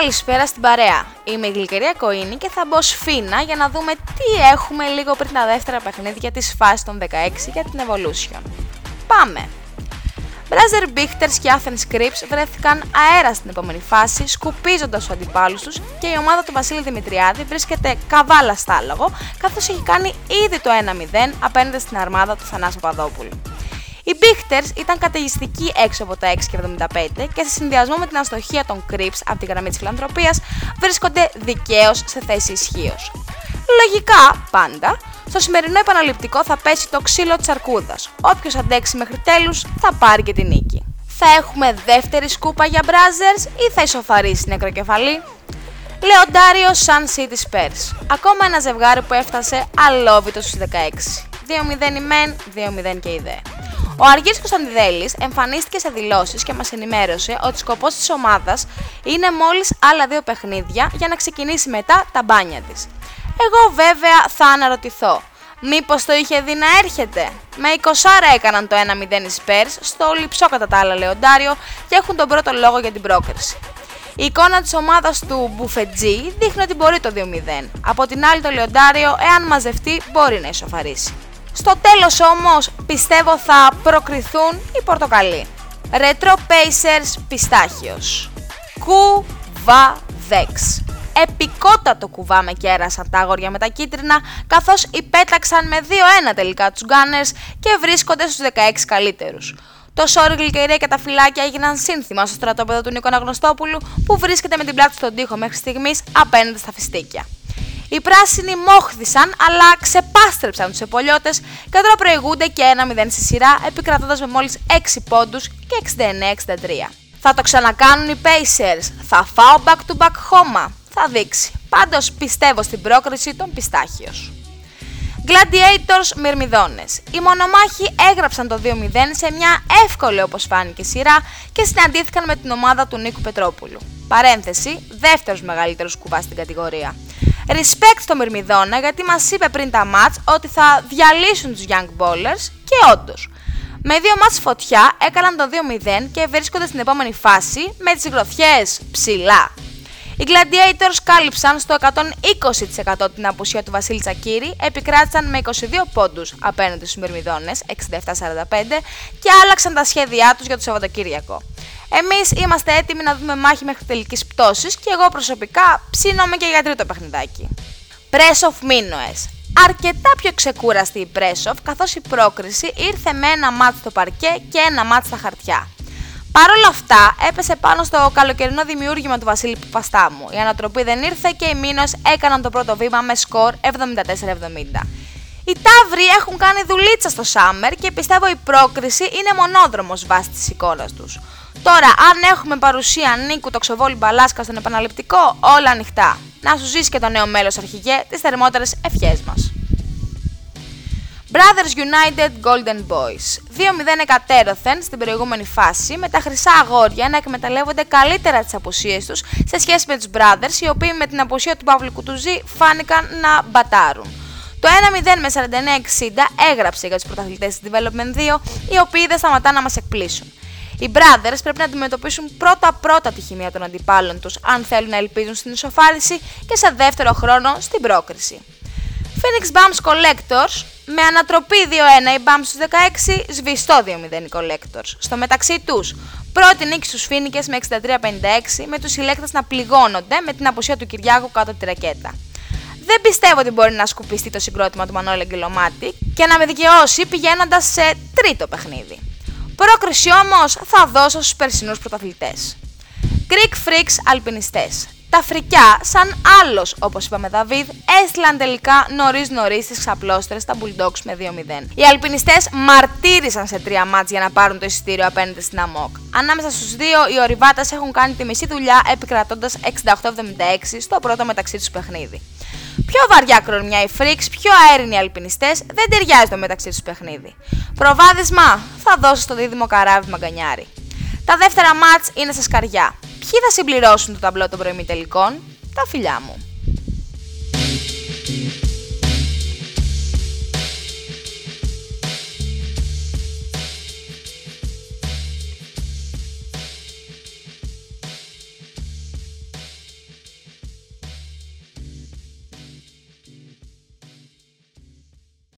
Καλησπέρα στην παρέα. Είμαι η Γλυκερία Κοΐνη και θα μπω σφίνα για να δούμε τι έχουμε λίγο πριν τα δεύτερα παιχνίδια της φάσης των 16 για την Evolution. Πάμε! Μπράζερ Μπίχτερς και Άθεν Σκρίπτς βρέθηκαν αέρα στην επόμενη φάση, σκουπίζοντας τους αντιπάλους τους και η ομάδα του Βασίλη Δημητριάδη βρίσκεται καβάλα στα άλογο, καθώς έχει κάνει ήδη το 1-0 απέναντι στην αρμάδα του Θανάση Παπαδόπουλου. Οι Μπίχτερς ήταν καταιγιστικοί έξω από τα 6,75 και σε συνδυασμό με την αστοχία των Κρίπς από τη γραμμή της φιλανθρωπίας βρίσκονται δικαίως σε θέση ισχύως. Λογικά, πάντα, στο σημερινό επαναληπτικό θα πέσει το ξύλο της αρκούδας. Όποιος αντέξει μέχρι τέλους θα πάρει και την νίκη. Θα έχουμε δεύτερη σκούπα για Μπράζερς ή θα ισοφαρίσει νεκροκεφαλή? Λεοντάριο Σαν Σι τη Πέρση. Ακόμα ένα ζευγάρι που έφτασε αλόβητο στους 16. 2-0 η μεν, 2-0 και η δε. Ο Αργύρισκος Αντιδέλης εμφανίστηκε σε δηλώσεις και μας ενημέρωσε ότι σκοπός της ομάδας είναι μόλις άλλα 2 παιχνίδια για να ξεκινήσει μετά τα μπάνια της. Εγώ βέβαια θα αναρωτηθώ, μήπως το είχε δει να έρχεται? Με 20 έκαναν το 1-0 οι Spurs στο λιψό κατά τα άλλα Λεοντάριο και έχουν τον πρώτο λόγο για την πρόκριση. Η εικόνα της ομάδας του Buffet G δείχνει ότι μπορεί το 2-0, από την άλλη το Λεοντάριο εάν μαζευτεί μπορεί να ισοφαρίσει. Στο τέλος όμως πιστεύω θα προκριθούν οι πορτοκαλί. Retro Pacers Pistachios. Κουβαδέξ. Επικότατο κουβά με κέρασαν τα αγόρια με τα κίτρινα, καθώς υπέταξαν με 2-1 τελικά τους Gunners και βρίσκονται στους 16 καλύτερους. Το σόρι Γλυκερία και τα φυλάκια έγιναν σύνθημα στο στρατόπεδο του Νίκωνα Γνωστόπουλου, που βρίσκεται με την πλάτη στον τοίχο μέχρι στιγμής απέναντι στα φιστίκια. Οι πράσινοι μόχθησαν αλλά ξεπάστρεψαν τους επολιώτες και τώρα προηγούνται και 1-0 στη σειρά, επικρατώντας με μόλις 6 πόντους και 69-63. Θα το ξανακάνουν οι Pacers, θα φάω back-to-back χώμα, θα δείξει. Πάντως πιστεύω στην πρόκριση των Pistachios. Gladiators Μυρμηδόνες. Οι μονομάχοι έγραψαν το 2-0 σε μια εύκολη όπως φάνηκε σειρά και συναντήθηκαν με την ομάδα του Νίκου Πετρόπουλου. Παρένθεση, δεύτερος μεγαλύτερος κουβά στην κατηγορία. Respect στο Μυρμηδόνα γιατί μας είπε πριν τα μάτς ότι θα διαλύσουν τους Young Bowlers και όντως. Με 2 μάτς φωτιά έκαναν το 2-0 και βρίσκονται στην επόμενη φάση με τις γροθιές ψηλά. Οι Gladiators κάλυψαν στο 120% την απουσία του Βασίλη Τσακίρη, επικράτησαν με 22 πόντους απέναντι στους Μυρμηδόνες 67-45 και άλλαξαν τα σχέδιά τους για το Σαββατοκύριακο. Εμείς είμαστε έτοιμοι να δούμε μάχη μέχρι τελικής πτώσης και εγώ προσωπικά ψήνομαι και για τρίτο παιχνιδάκι. Πρέσοφ Μίνωες. Αρκετά πιο ξεκούραστη η Πρέσοφ, καθώς η πρόκριση ήρθε με ένα μάτς στο παρκέ και ένα μάτς στα χαρτιά. Παρ' όλα αυτά έπεσε πάνω στο καλοκαιρινό δημιούργημα του Βασίλη Παστάμου. Η ανατροπή δεν ήρθε και οι Μίνωες έκαναν το πρώτο βήμα με σκορ 74-70. Οι Ταύροι έχουν κάνει δουλίτσα στο Summer και πιστεύω η πρόκριση είναι μονόδρομος βάσει της εικόνας τους. Τώρα, αν έχουμε παρουσία Νίκου το Ξοβόλι Μπαλάσκα στον επαναληπτικό, όλα ανοιχτά. Να σου ζήσει και το νέο μέλος αρχηγέ, τις θερμότερες ευχές μας. Brothers United Golden Boys. 2-0 εκατέρωθεν στην προηγούμενη φάση με τα χρυσά αγόρια να εκμεταλλεύονται καλύτερα τις απουσίες τους σε σχέση με τους Brothers, οι οποίοι με την απουσία του Παύλου Τουζή φάνηκαν να μπατάρουν. Το 1-0 με 49-60 έγραψε για τους πρωταθλητές της Development 2, οι οποίοι δεν σταματά να μας εκπλήσουν. Οι Brothers πρέπει να αντιμετωπίσουν πρώτα-πρώτα τη χημεία των αντιπάλων τους αν θέλουν να ελπίζουν στην ισοφάριση και σε δεύτερο χρόνο στην πρόκριση. Phoenix Bams Collectors. Με ανατροπή 2-1 οι Bams στους 16, σβηστό 2-0 οι Collectors. Στο μεταξύ τους, πρώτη νίκη στους Φοίνικες με 63-56 με τους συλλέκτες να πληγώνονται με την απουσία του Κυριάκου κάτω από τη ρακέτα. Δεν πιστεύω ότι μπορεί να σκουπιστεί το συγκρότημα του Μανώλη Γκυλωμάτη και να με δικαιώσει πηγαίνοντας σε τρίτο παιχνίδι. Πρόκριση όμως θα δώσω στους περσινούς πρωταθλητές. Greek Freaks αλπινιστές. Τα φρικιά, σαν άλλος όπως είπαμε Δαβίδ, έστειλαν τελικά νωρίς τις ξαπλώστερες τα bulldogs με 2-0. Οι αλπινιστές μαρτύρησαν σε 3 μάτς για να πάρουν το εισιτήριο απέναντι στην ΑΜΟΚ. Ανάμεσα στους δύο, οι ορειβάτες έχουν κάνει τη μισή δουλειά επικρατώντας 68-76 στο πρώτο μεταξύ τους παιχνίδι. Πιο βαριά κρονιά οι Freaks, πιο αέρινοι οι αλπινιστές, δεν ταιριάζει το μεταξύ τους παιχνίδι. Προβάδισμα θα δώσω στο δίδυμο καράβι μαγκανιάρι. Τα δεύτερα μάτς είναι στα σκαριά. Ποιοι θα συμπληρώσουν το ταμπλό των πρωιμιτελικών? Τα φιλιά μου.